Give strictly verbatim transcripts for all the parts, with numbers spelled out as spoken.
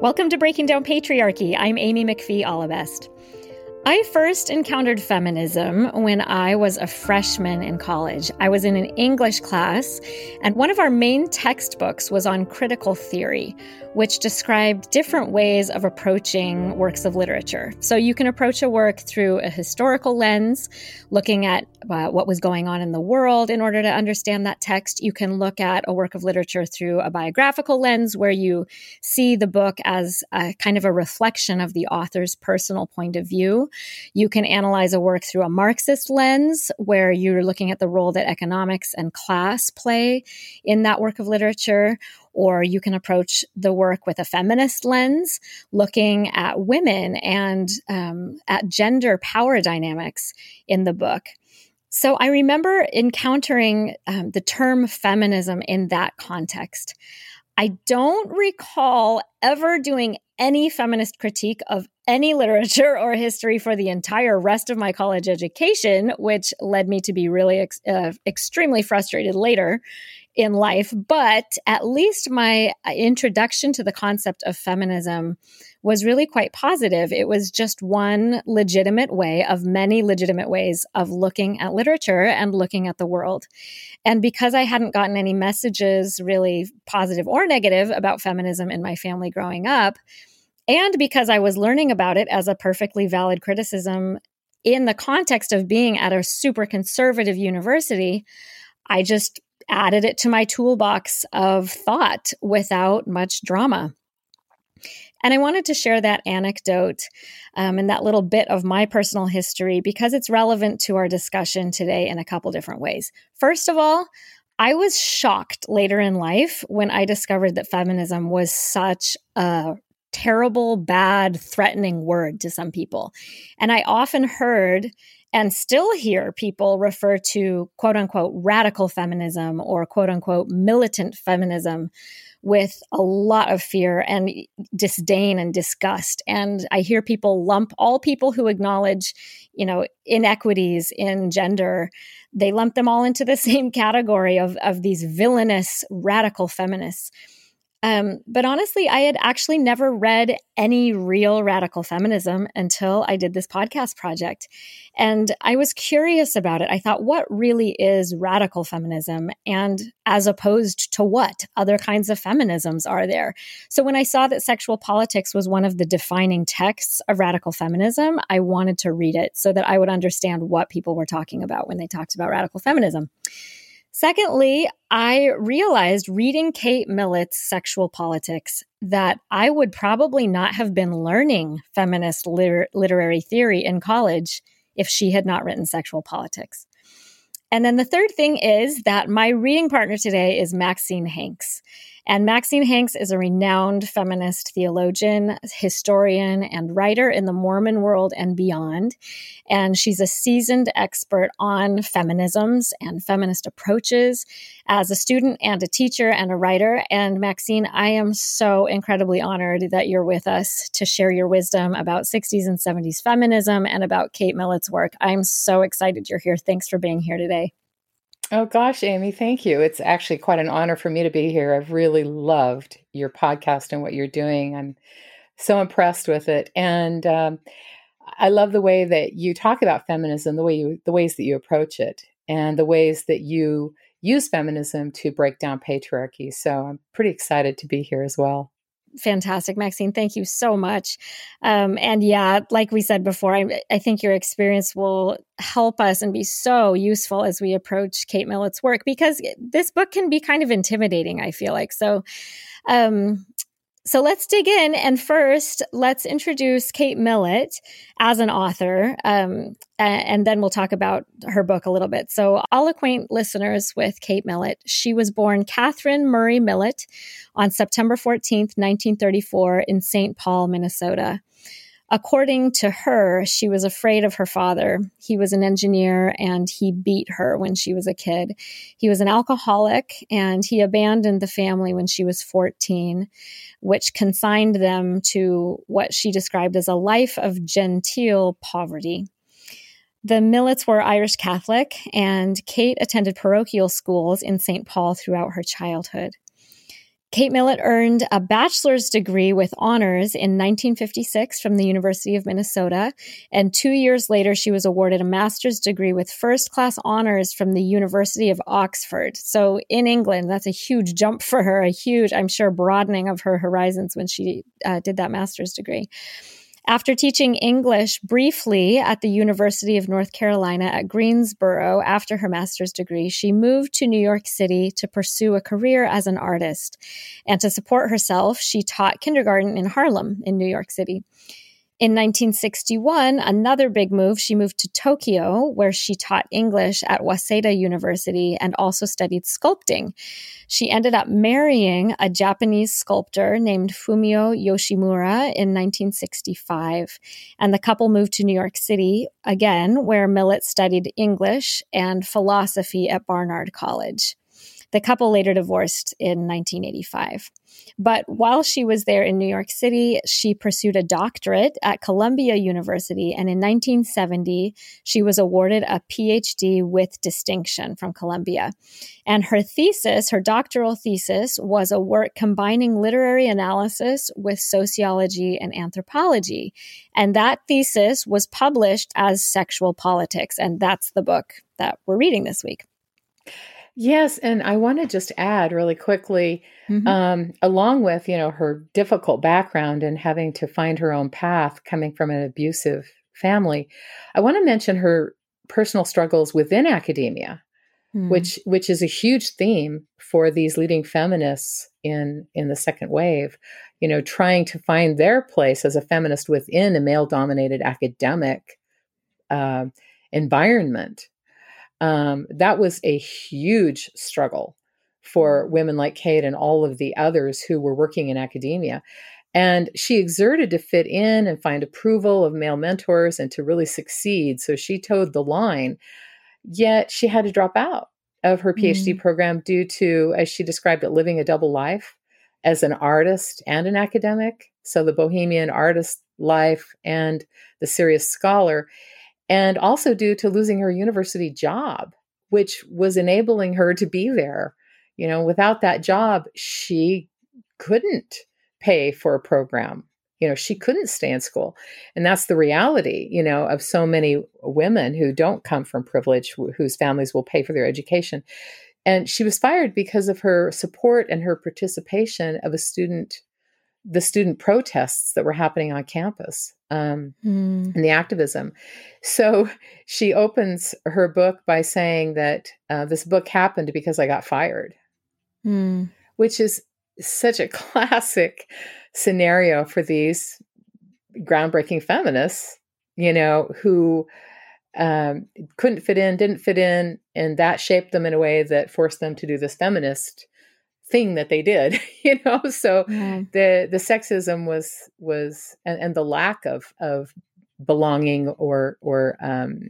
Welcome to Breaking Down Patriarchy. I'm Amy McPhee Olivest. I first encountered feminism when I was a freshman in college. I was in an English class, and one of our main textbooks was on critical theory, which described different ways of approaching works of literature. So you can approach a work through a historical lens, looking at uh, what was going on in the world in order to understand that text. You can look at a work of literature through a biographical lens, where you see the book as a kind of a reflection of the author's personal point of view. You can analyze a work through a Marxist lens, where you're looking at the role that economics and class play in that work of literature. Or you can approach the work with a feminist lens, looking at women and um, at gender power dynamics in the book. So I remember encountering um, the term feminism in that context. I don't recall ever doing any feminist critique of any literature or history for the entire rest of my college education, which led me to be really ex- uh, extremely frustrated later in life. But at least my introduction to the concept of feminism was really quite positive. It was just one legitimate way of many legitimate ways of looking at literature and looking at the world. And because I hadn't gotten any messages, really positive or negative, about feminism in my family growing up, and because I was learning about it as a perfectly valid criticism in the context of being at a super conservative university, I just added it to my toolbox of thought without much drama. And I wanted to share that anecdote um, and that little bit of my personal history because it's relevant to our discussion today in a couple different ways. First of all, I was shocked later in life when I discovered that feminism was such a terrible, bad, threatening word to some people. And I often heard and still hear people refer to quote unquote radical feminism or quote unquote militant feminism with a lot of fear and disdain and disgust. And I hear people lump all people who acknowledge, you know, inequities in gender, they lump them all into the same category of, of these villainous radical feminists. Um, but honestly, I had actually never read any real radical feminism until I did this podcast project. And I was curious about it. I thought, what really is radical feminism? And as opposed to what other kinds of feminisms are there? So when I saw that Sexual Politics was one of the defining texts of radical feminism, I wanted to read it so that I would understand what people were talking about when they talked about radical feminism. Secondly, I realized reading Kate Millett's Sexual Politics that I would probably not have been learning feminist liter- literary theory in college if she had not written Sexual Politics. And then the third thing is that my reading partner today is Maxine Hanks. And Maxine Hanks is a renowned feminist theologian, historian, and writer in the Mormon world and beyond. And she's a seasoned expert on feminisms and feminist approaches as a student and a teacher and a writer. And Maxine, I am so incredibly honored that you're with us to share your wisdom about sixties and seventies feminism and about Kate Millett's work. I'm so excited you're here. Thanks for being here today. Oh, gosh, Amy, thank you. It's actually quite an honor for me to be here. I've really loved your podcast and what you're doing. I'm so impressed with it. And um, I love the way that you talk about feminism, the way you, the ways that you approach it, and the ways that you use feminism to break down patriarchy. So I'm pretty excited to be here as well. Fantastic, Maxine. Thank you so much. Um, and yeah, like we said before, I, I think your experience will help us and be so useful as we approach Kate Millett's work, because this book can be kind of intimidating, I feel like. So, um, so let's dig in. And first, let's introduce Kate Millett as an author, um, and then we'll talk about her book a little bit. So I'll acquaint listeners with Kate Millett. She was born Catherine Murray Millett on September fourteenth, nineteen thirty-four in Saint Paul, Minnesota. According to her, she was afraid of her father. He was an engineer and he beat her when she was a kid. He was an alcoholic and he abandoned the family when she was fourteen, which consigned them to what she described as a life of genteel poverty. The Millets were Irish Catholic, and Kate attended parochial schools in Saint Paul throughout her childhood. Kate Millett earned a bachelor's degree with honors in nineteen fifty-six from the University of Minnesota, and two years later, she was awarded a master's degree with first-class honors from the University of Oxford. So in England, that's a huge jump for her, a huge, I'm sure, broadening of her horizons when she uh, did that master's degree. After teaching English briefly at the University of North Carolina at Greensboro after her master's degree, she moved to New York City to pursue a career as an artist. And to support herself, she taught kindergarten in Harlem in New York City. In nineteen sixty-one, another big move, she moved to Tokyo, where she taught English at Waseda University and also studied sculpting. She ended up marrying a Japanese sculptor named Fumio Yoshimura in nineteen sixty-five. And the couple moved to New York City again, where Millett studied English and philosophy at Barnard College. The couple later divorced in nineteen eighty-five. But while she was there in New York City, she pursued a doctorate at Columbia University, and in nineteen seventy, she was awarded a P H D with distinction from Columbia. And her thesis, her doctoral thesis, was a work combining literary analysis with sociology and anthropology. And that thesis was published as Sexual Politics, and that's the book that we're reading this week. Yes. And I want to just add really quickly, mm-hmm. um, along with, you know, her difficult background and having to find her own path coming from an abusive family, I want to mention her personal struggles within academia, mm. which which is a huge theme for these leading feminists in, in the second wave, you know, trying to find their place as a feminist within a male-dominated academic uh, environment. Um, that was a huge struggle for women like Kate and all of the others who were working in academia. And she exerted to fit in and find approval of male mentors and to really succeed. So she towed the line, yet she had to drop out of her PhD mm-hmm. program due to, as she described it, living a double life as an artist and an academic. So the bohemian artist life and the serious scholar. And also due to losing her university job, which was enabling her to be there. You know, without that job, she couldn't pay for a program. You know, she couldn't stay in school. And that's the reality, you know, of so many women who don't come from privilege, wh- whose families will pay for their education. And she was fired because of her support and her participation of a student, the student protests that were happening on campus. Um, mm. and the activism. So she opens her book by saying that uh, this book happened because I got fired, mm. which is such a classic scenario for these groundbreaking feminists, you know, who um, couldn't fit in, didn't fit in, and that shaped them in a way that forced them to do this feminist thing that they did, you know, so yeah. the, the sexism was, was, and, and the lack of, of belonging or, or, um,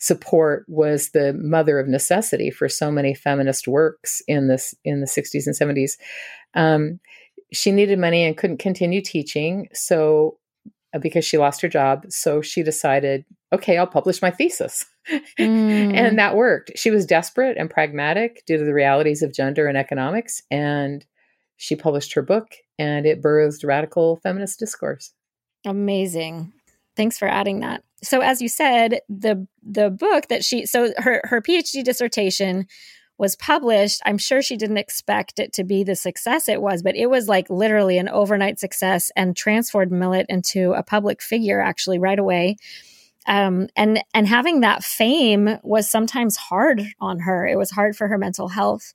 support was the mother of necessity for so many feminist works in this, in the sixties and seventies. Um, she needed money and couldn't continue teaching. So because she lost her job. So she decided, okay, I'll publish my thesis. mm. And that worked. She was desperate and pragmatic due to the realities of gender and economics. And she published her book and it birthed radical feminist discourse. Amazing. Thanks for adding that. So as you said, the the book that she, so her, her PhD dissertation was published. I'm sure she didn't expect it to be the success it was, but it was like literally an overnight success and transformed Millett into a public figure actually right away. Um, and, and having that fame was sometimes hard on her. It was hard for her mental health.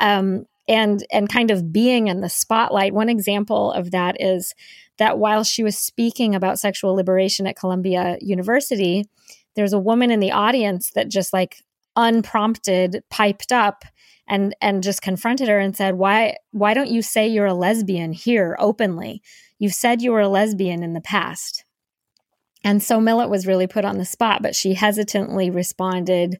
Um, and, and kind of being in the spotlight. One example of that is that while she was speaking about sexual liberation at Columbia University, there's a woman in the audience that just like unprompted, piped up and and just confronted her and said, why why don't you say you're a lesbian here openly? You've said you were a lesbian in the past. And so Millett was really put on the spot, but she hesitantly responded,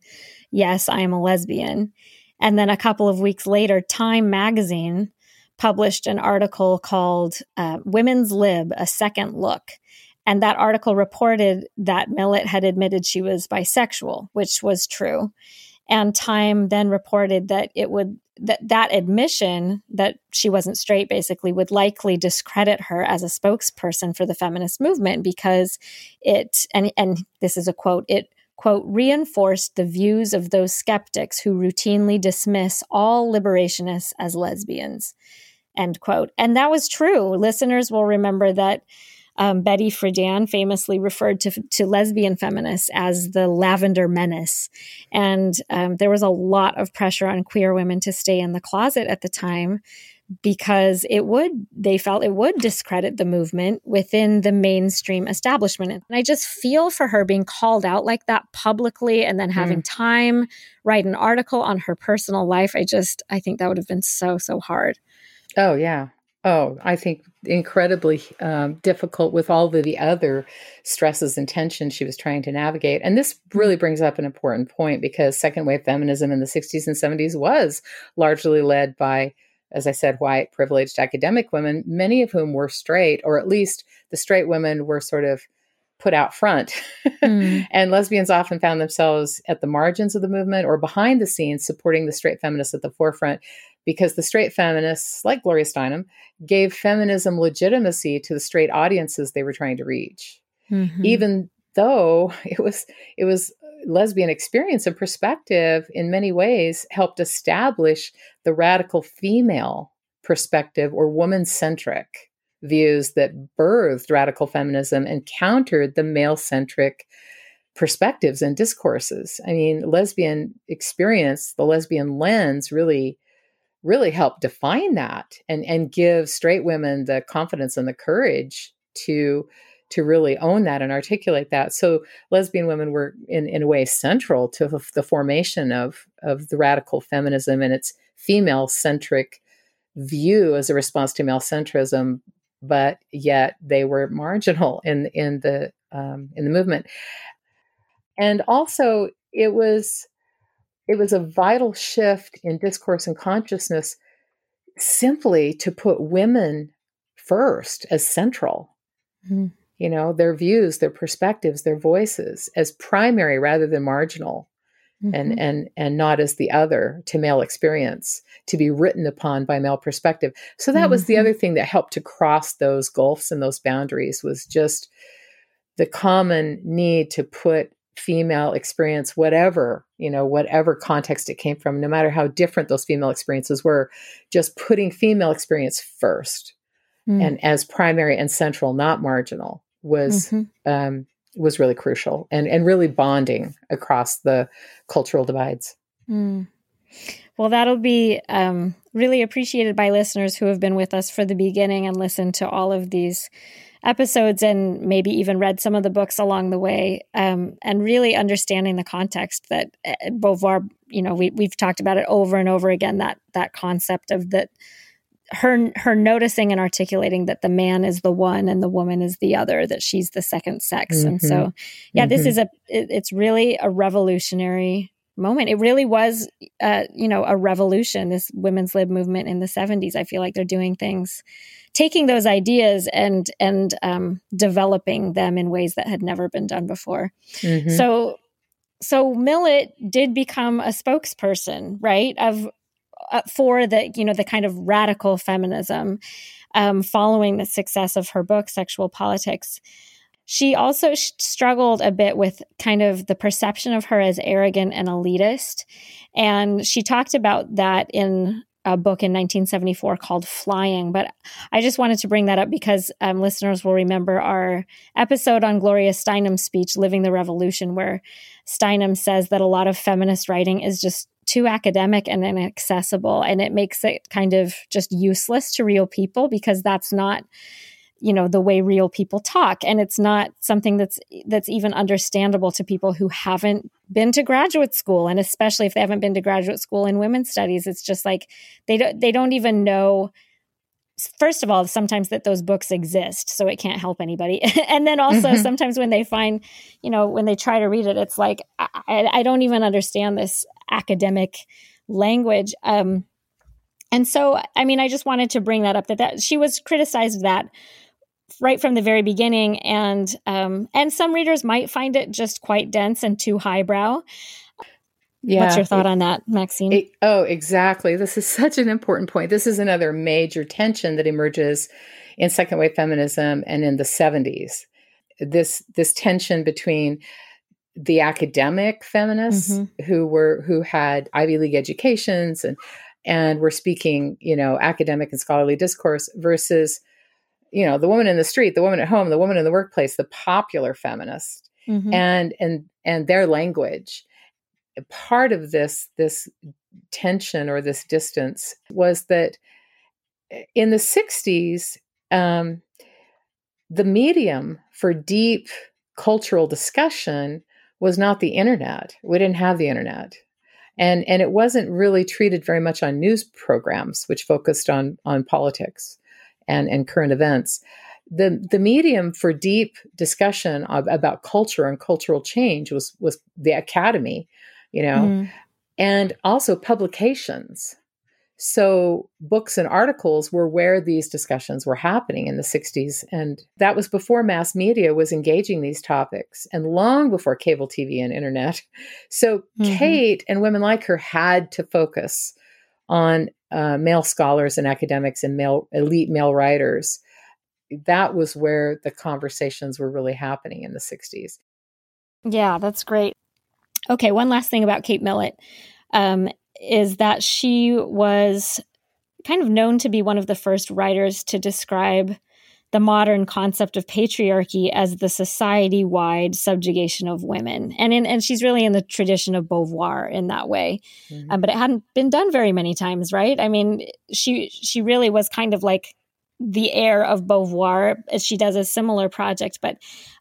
yes, I am a lesbian. And then a couple of weeks later, Time magazine published an article called uh, Women's Lib, A Second Look. And that article reported that Millett had admitted she was bisexual, which was true. And Time then reported that it would that that admission that she wasn't straight basically would likely discredit her as a spokesperson for the feminist movement, because it, and, and this is a quote, it, quote, reinforced the views of those skeptics who routinely dismiss all liberationists as lesbians, end quote. And that was true. Listeners will remember that um, Betty Friedan famously referred to, to lesbian feminists as the lavender menace. And um, there was a lot of pressure on queer women to stay in the closet at the time, because it would, they felt it would discredit the movement within the mainstream establishment. And I just feel for her being called out like that publicly, and then having mm. time write an article on her personal life. I just, I think that would have been so, so hard. Oh, yeah. Oh, I think incredibly um, difficult with all of the other stresses and tensions she was trying to navigate. And this really brings up an important point, because second wave feminism in the sixties and seventies was largely led by, as I said, white privileged academic women, many of whom were straight, or at least the straight women were sort of put out front. Mm. And lesbians often found themselves at the margins of the movement or behind the scenes supporting the straight feminists at the forefront, because the straight feminists, like Gloria Steinem, gave feminism legitimacy to the straight audiences they were trying to reach. Mm-hmm. Even though it was, it was lesbian experience and perspective in many ways helped establish the radical female perspective or woman-centric views that birthed radical feminism and countered the male-centric perspectives and discourses. I mean, lesbian experience, the lesbian lens really, really helped define that and, and give straight women the confidence and the courage to to really own that and articulate that. So lesbian women were in, in a way central to f- the formation of, of the radical feminism and its female-centric view as a response to male-centrism, but yet they were marginal in, in the, um, in the movement. And also it was, it was a vital shift in discourse and consciousness simply to put women first as central. Mm-hmm. You know, their views, their perspectives, their voices as primary rather than marginal, mm-hmm. and, and, and not as the other to male experience, to be written upon by male perspective. So that mm-hmm. was the other thing that helped to cross those gulfs and those boundaries, was just the common need to put female experience, whatever, you know, whatever context it came from, no matter how different those female experiences were, just putting female experience first. Mm. And as primary and central, not marginal, was mm-hmm. um, was really crucial and, and really bonding across the cultural divides. Mm. Well, that'll be um, really appreciated by listeners who have been with us for the beginning and listened to all of these episodes and maybe even read some of the books along the way, um, and really understanding the context that uh, Beauvoir, you know, we, we've talked about it over and over again, that that concept of that, her her noticing and articulating that the man is the one and the woman is the other, that she's the second sex. Mm-hmm. And so, yeah, mm-hmm. this is a, it, it's really a revolutionary moment. It really was, uh, you know, a revolution, this women's lib movement in the seventies. I feel like they're doing things, taking those ideas and, and um, developing them in ways that had never been done before. Mm-hmm. So, so Millett did become a spokesperson, right, of, Uh, for the, you know, the kind of radical feminism, um, following the success of her book, Sexual Politics. She also sh- struggled a bit with kind of the perception of her as arrogant and elitist. And she talked about that in a book in nineteen seventy-four called Flying. But I just wanted to bring that up because um, listeners will remember our episode on Gloria Steinem's speech, Living the Revolution, where Steinem says that a lot of feminist writing is just too academic and inaccessible, and it makes it kind of just useless to real people, because that's not, you know, the way real people talk, and it's not something that's that's even understandable to people who haven't been to graduate school, and especially if they haven't been to graduate school in women's studies. It's just like they don't they don't even know, first of all, sometimes that those books exist, so it can't help anybody. And then also mm-hmm. sometimes when they find, you know, when they try to read it, it's like, I, I don't even understand this academic language. Um, and so, I mean, I just wanted to bring that up, that, that she was criticized that right from the very beginning. And um, and some readers might find it just quite dense and too highbrow. Yeah. What's your thought it, on that, Maxine? It, oh, exactly. This is such an important point. This is another major tension that emerges in second wave feminism and in the seventies. This this tension between the academic feminists mm-hmm. who were who had Ivy League educations and and were speaking, you know, academic and scholarly discourse versus, you know, the woman in the street, the woman at home, the woman in the workplace, the popular feminist mm-hmm. and and and their language. Part of this this tension or this distance was that in the sixties, um, the medium for deep cultural discussion was not the internet. We didn't have the internet. And and it wasn't really treated very much on news programs, which focused on on politics and, and current events. The the medium for deep discussion of, about culture and cultural change was was the academy, you know, mm. and also publications. So books and articles were where these discussions were happening in the sixties. And that was before mass media was engaging these topics and long before cable T V and internet. So mm-hmm. Kate and women like her had to focus on uh, male scholars and academics and male elite male writers. That was where the conversations were really happening in the sixties. Yeah, that's great. Okay, one last thing about Kate Millett. Um, is that she was kind of known to be one of the first writers to describe the modern concept of patriarchy as the society-wide subjugation of women. And in, and she's really in the tradition of Beauvoir in that way. Mm-hmm. Uh, but it hadn't been done very many times, right? I mean, she she really was kind of like the heir of Beauvoir. She does a similar project, but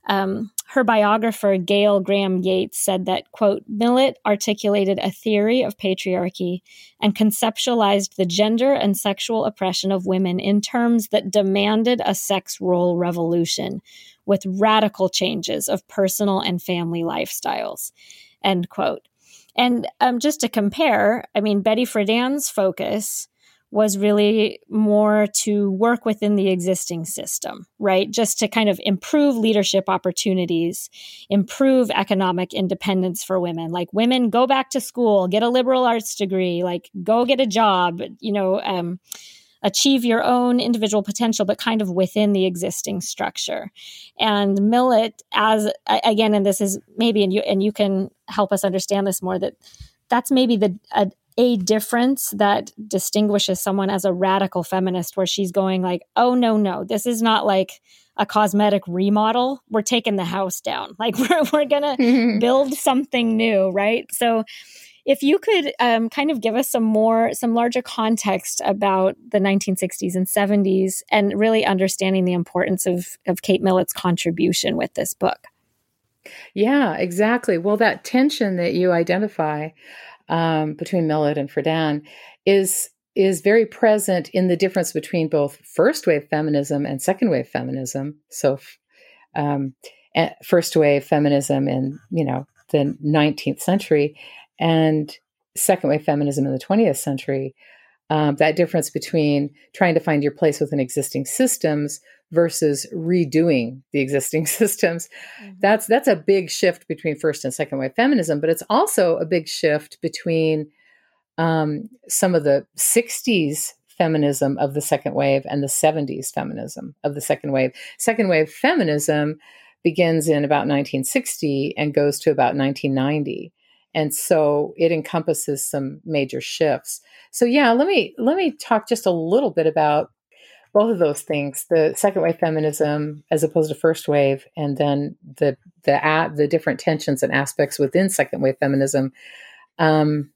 um, her biographer, Gail Graham Yates, said that, quote, Millett articulated a theory of patriarchy and conceptualized the gender and sexual oppression of women in terms that demanded a sex role revolution with radical changes of personal and family lifestyles, end quote. And um, just to compare, I mean, Betty Friedan's focus was really more to work within the existing system, right? Just to kind of improve leadership opportunities, improve economic independence for women. Like women, go back to school, get a liberal arts degree, like go get a job, you know, um, achieve your own individual potential, but kind of within the existing structure. And Millett, as again, and this is maybe, and you and you can help us understand this more, that that's maybe the a, a difference that distinguishes someone as a radical feminist, where she's going like, oh, no, no, this is not like a cosmetic remodel. We're taking the house down. Like we're, we're going to build something new, right? So if you could um, kind of give us some more, some larger context about the nineteen sixties and seventies and really understanding the importance of, of Kate Millett's contribution with this book. Yeah, exactly. Well, that tension that you identify Um, between Millett and Friedan is is very present in the difference between both first wave feminism and second wave feminism. So, um, first wave feminism in you know the nineteenth century and second wave feminism in the twentieth century. Um, that difference between trying to find your place within existing systems versus redoing the existing systems. Mm-hmm. That's that's a big shift between first and second wave feminism, but it's also a big shift between um, some of the sixties feminism of the second wave and the seventies feminism of the second wave. Second wave feminism begins in about nineteen sixty and goes to about nineteen ninety. And so it encompasses some major shifts. So yeah, let me let me talk just a little bit about both of those things: the second wave feminism as opposed to first wave, and then the the uh, the different tensions and aspects within second wave feminism. Um,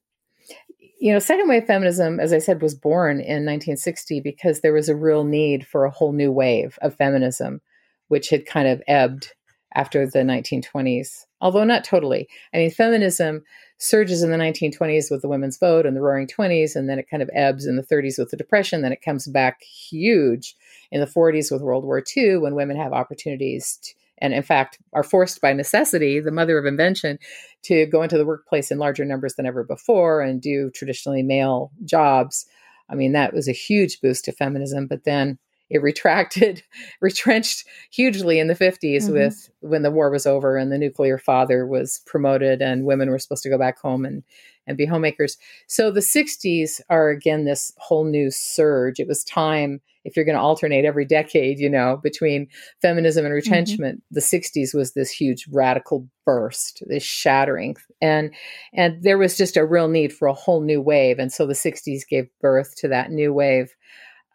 you know, second wave feminism, as I said, was born in nineteen sixty because there was a real need for a whole new wave of feminism, which had kind of ebbed after the nineteen twenties, although not totally. I mean, feminism surges in the nineteen twenties with the women's vote and the roaring twenties, and then it kind of ebbs in the thirties with the Depression. Then it comes back huge in the forties with World War Two, when women have opportunities to, and in fact are forced by necessity, the mother of invention, to go into the workplace in larger numbers than ever before and do traditionally male jobs. I mean, that was a huge boost to feminism, but then it retracted, retrenched hugely in the fifties mm-hmm. with when the war was over and the nuclear father was promoted and women were supposed to go back home and and be homemakers. So the sixties are, again, this whole new surge. It was time, if you're going to alternate every decade, you know, between feminism and retrenchment, mm-hmm. the sixties was this huge radical burst, this shattering. And and there was just a real need for a whole new wave. And so the sixties gave birth to that new wave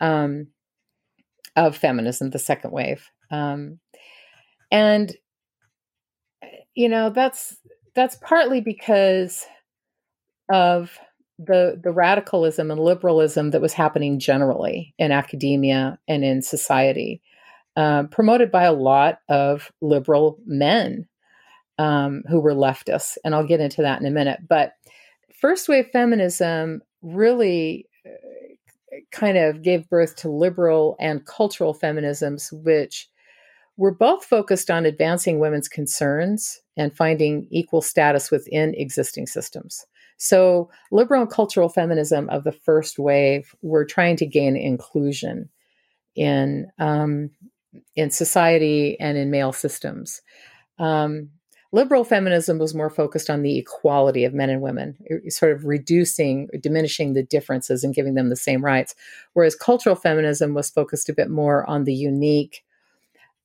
um, of feminism, the second wave. Um, and, you know, that's that's partly because of the the radicalism and liberalism that was happening generally in academia and in society, uh, promoted by a lot of liberal men um, who were leftists. And I'll get into that in a minute. But first wave feminism really kind of gave birth to liberal and cultural feminisms, which were both focused on advancing women's concerns and finding equal status within existing systems. So liberal and cultural feminism of the first wave were trying to gain inclusion in um, in society and in male systems. Um, liberal feminism was more focused on the equality of men and women, sort of reducing, diminishing the differences and giving them the same rights. Whereas cultural feminism was focused a bit more on the unique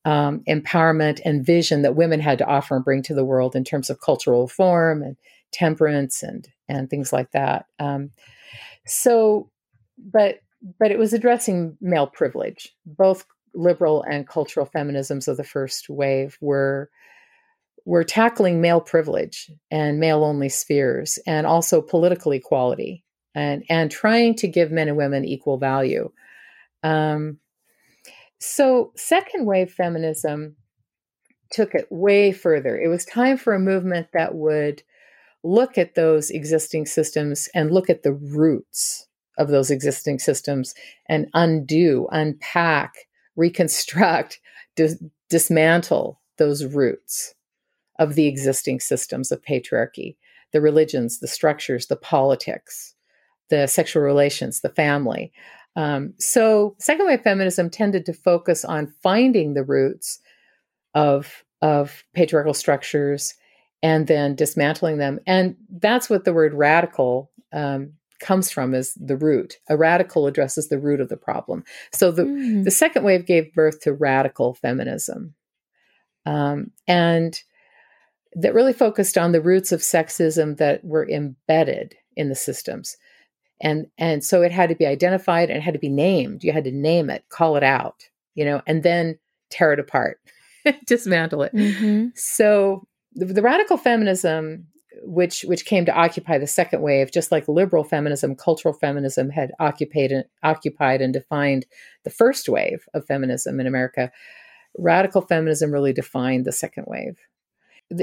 um, empowerment and vision that women had to offer and bring to the world in terms of cultural reform and temperance and and things like that. Um, so, but but it was addressing male privilege. Both liberal and cultural feminisms of the first wave were were tackling male privilege and male only spheres, and also political equality, and and trying to give men and women equal value. Um, so, second wave feminism took it way further. It was time for a movement that would look at those existing systems and look at the roots of those existing systems and undo, unpack, reconstruct, dis- dismantle those roots of the existing systems of patriarchy, the religions, the structures, the politics, the sexual relations, the family. Um, so second wave feminism tended to focus on finding the roots of, of patriarchal structures and then dismantling them. And that's what the word radical um, comes from, is the root. A radical addresses the root of the problem. So the, mm. the second wave gave birth to radical feminism. Um, and that really focused on the roots of sexism that were embedded in the systems. And, and so it had to be identified and it had to be named. You had to name it, call it out, you know, and then tear it apart, dismantle it. Mm-hmm. So The, the radical feminism, which which came to occupy the second wave, just like liberal feminism, cultural feminism had occupied and, occupied and defined the first wave of feminism in America, radical feminism really defined the second wave.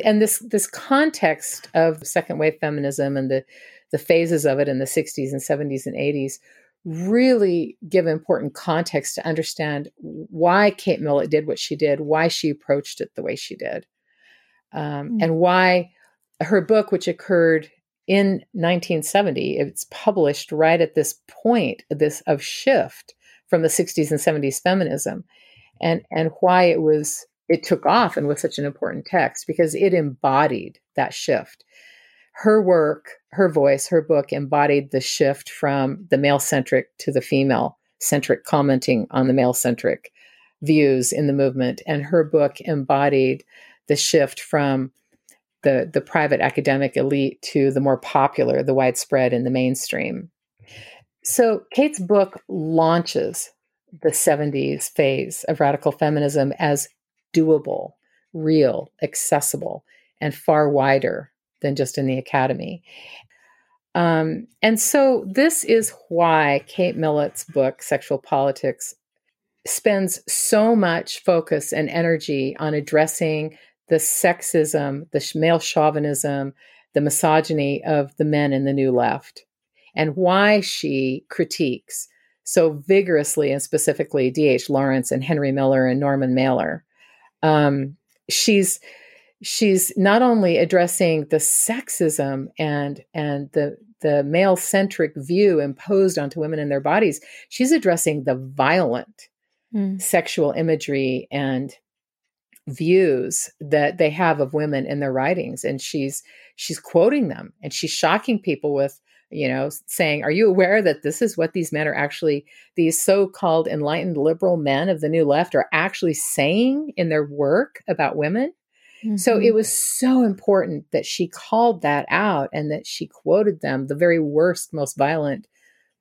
And this this context of second wave feminism and the, the phases of it in the sixties and seventies and eighties really give important context to understand why Kate Millett did what she did, why she approached it the way she did. Um, and why her book, which occurred in nineteen seventy, it's published right at this point, this of shift from the sixties and seventies feminism, and and why it was it took off and was such an important text, because it embodied that shift. Her work, her voice, her book embodied the shift from the male-centric to the female-centric, commenting on the male-centric views in the movement, and her book embodied the shift from the, the private academic elite to the more popular, the widespread, and the mainstream. So Kate's book launches the seventies phase of radical feminism as doable, real, accessible, and far wider than just in the academy. Um, and so this is why Kate Millett's book, Sexual Politics, spends so much focus and energy on addressing the sexism, the male chauvinism, the misogyny of the men in the New Left, and why she critiques so vigorously and specifically D H Lawrence and Henry Miller and Norman Mailer. Um, she's she's not only addressing the sexism and and the the male-centric view imposed onto women and their bodies, she's addressing the violent mm. sexual imagery and views that they have of women in their writings. And she's, she's quoting them, and she's shocking people with, you know, saying, are you aware that this is what these men are actually, these so-called enlightened liberal men of the New Left are actually saying in their work about women? Mm-hmm. So it was so important that she called that out and that she quoted them, the very worst, most violent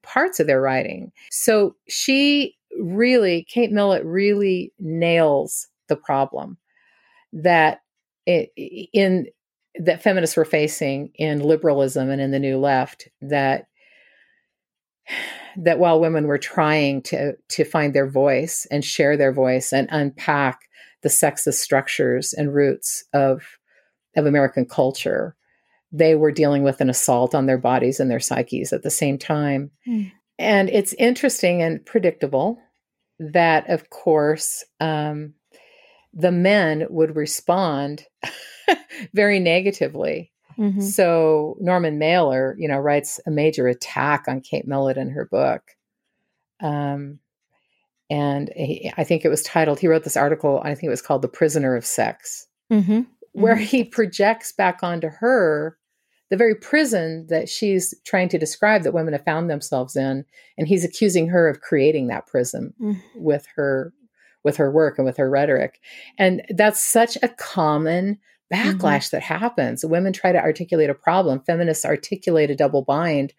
parts of their writing. So she really, Kate Millett really nails the problem that it, in that feminists were facing in liberalism and in the New Left, that that while women were trying to to find their voice and share their voice and unpack the sexist structures and roots of of American culture, they were dealing with an assault on their bodies and their psyches at the same time. Mm. And it's interesting and predictable that, of course, um, the men would respond very negatively. Mm-hmm. So Norman Mailer, you know, writes a major attack on Kate Millett in her book. Um, and he, I think it was titled, he wrote this article, I think it was called The Prisoner of Sex, mm-hmm. where mm-hmm. he projects back onto her the very prison that she's trying to describe that women have found themselves in. And he's accusing her of creating that prison mm. with her, with her work and with her rhetoric. And that's such a common backlash mm-hmm. that happens. Women try to articulate a problem. Feminists articulate a double bind,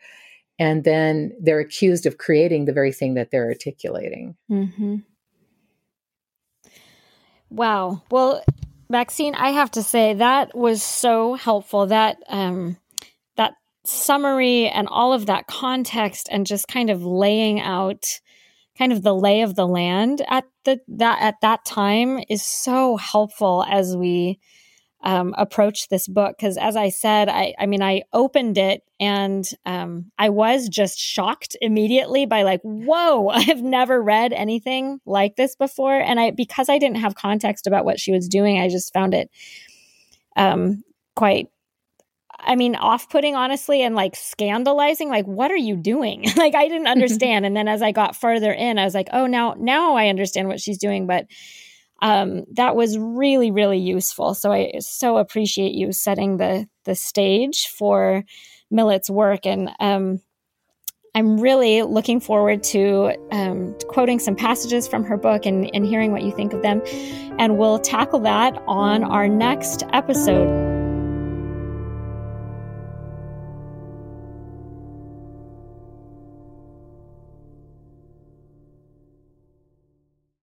and then they're accused of creating the very thing that they're articulating. Mm-hmm. Wow. Well, Maxine, I have to say that was so helpful, that um, that summary and all of that context, and just kind of laying out kind of the lay of the land at the that at that time is so helpful as we um, approach this book. Because as I said, I, I mean, I opened it and um, I was just shocked immediately by like, whoa, I've never read anything like this before. And I, because I didn't have context about what she was doing, I just found it um, quite, I mean, off-putting, honestly, and like scandalizing, like, what are you doing? Like, I didn't understand. And then as I got further in, I was like, oh, now, now I understand what she's doing. But um, that was really, really useful. So I so appreciate you setting the, the stage for Millett's work. And um, I'm really looking forward to um, quoting some passages from her book and, and hearing what you think of them. And we'll tackle that on our next episode.